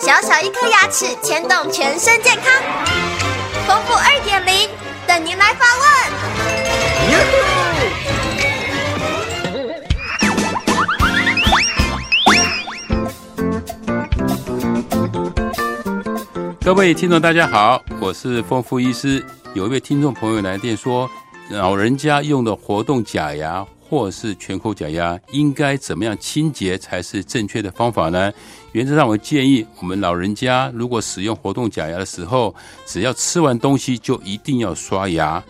小小一颗牙齿牵动全身健康，丰富2.0，等您来发问。各位听众大家好，我是丰富医师。有一位听众朋友来电说，老人家用的活动假牙或是全口假牙应该怎么样清洁才是正确的方法呢？原则上我建议我们老人家如果使用活动假牙的时候，只要吃完东西就一定要刷牙。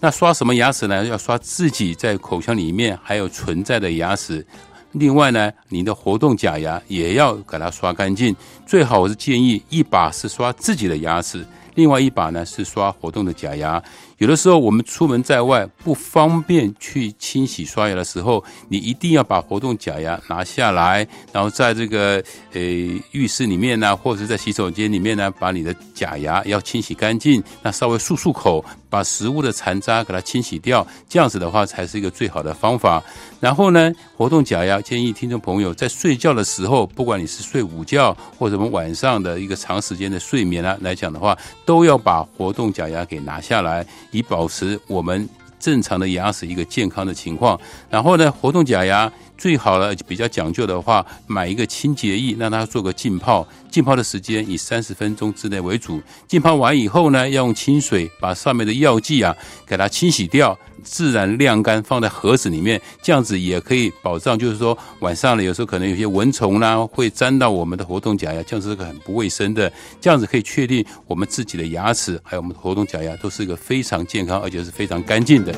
那刷什么牙齿呢？要刷自己在口腔里面还有存在的牙齿。另外呢，你的活动假牙也要给它刷干净，最好我是建议一把是刷自己的牙齿，另外一把呢是刷活动的假牙。有的时候我们出门在外不方便去清洗刷牙的时候，你一定要把活动假牙拿下来，然后在这个浴室里面呢，或者是在洗手间里面呢，把你的假牙要清洗干净，那稍微漱漱口，把食物的残渣给它清洗掉，这样子的话才是一个最好的方法。然后呢，活动假牙建议听众朋友在睡觉的时候，不管你是睡午觉或者我们晚上的一个长时间的睡眠啊来讲的话，都要把活动假牙给拿下来，以保持我们正常的牙齿一个健康的情况。然后呢，活动假牙最好了，比较讲究的话，买一个清洁液，让它做个浸泡。浸泡的时间以30分钟之内为主。浸泡完以后呢，要用清水把上面的药剂啊给它清洗掉，自然晾干，放在盒子里面。这样子也可以保障，就是说晚上呢，有时候可能有些蚊虫啦会沾到我们的活动假牙，这样子是个很不卫生的。这样子可以确定我们自己的牙齿还有我们的活动假牙都是一个非常健康而且是非常干净的。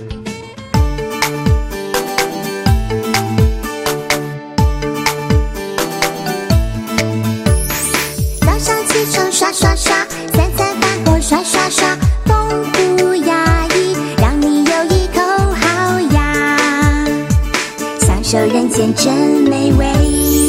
刷刷刷，三餐饭后刷刷刷，丰富牙医，让你有一口好牙，享受人间真美味。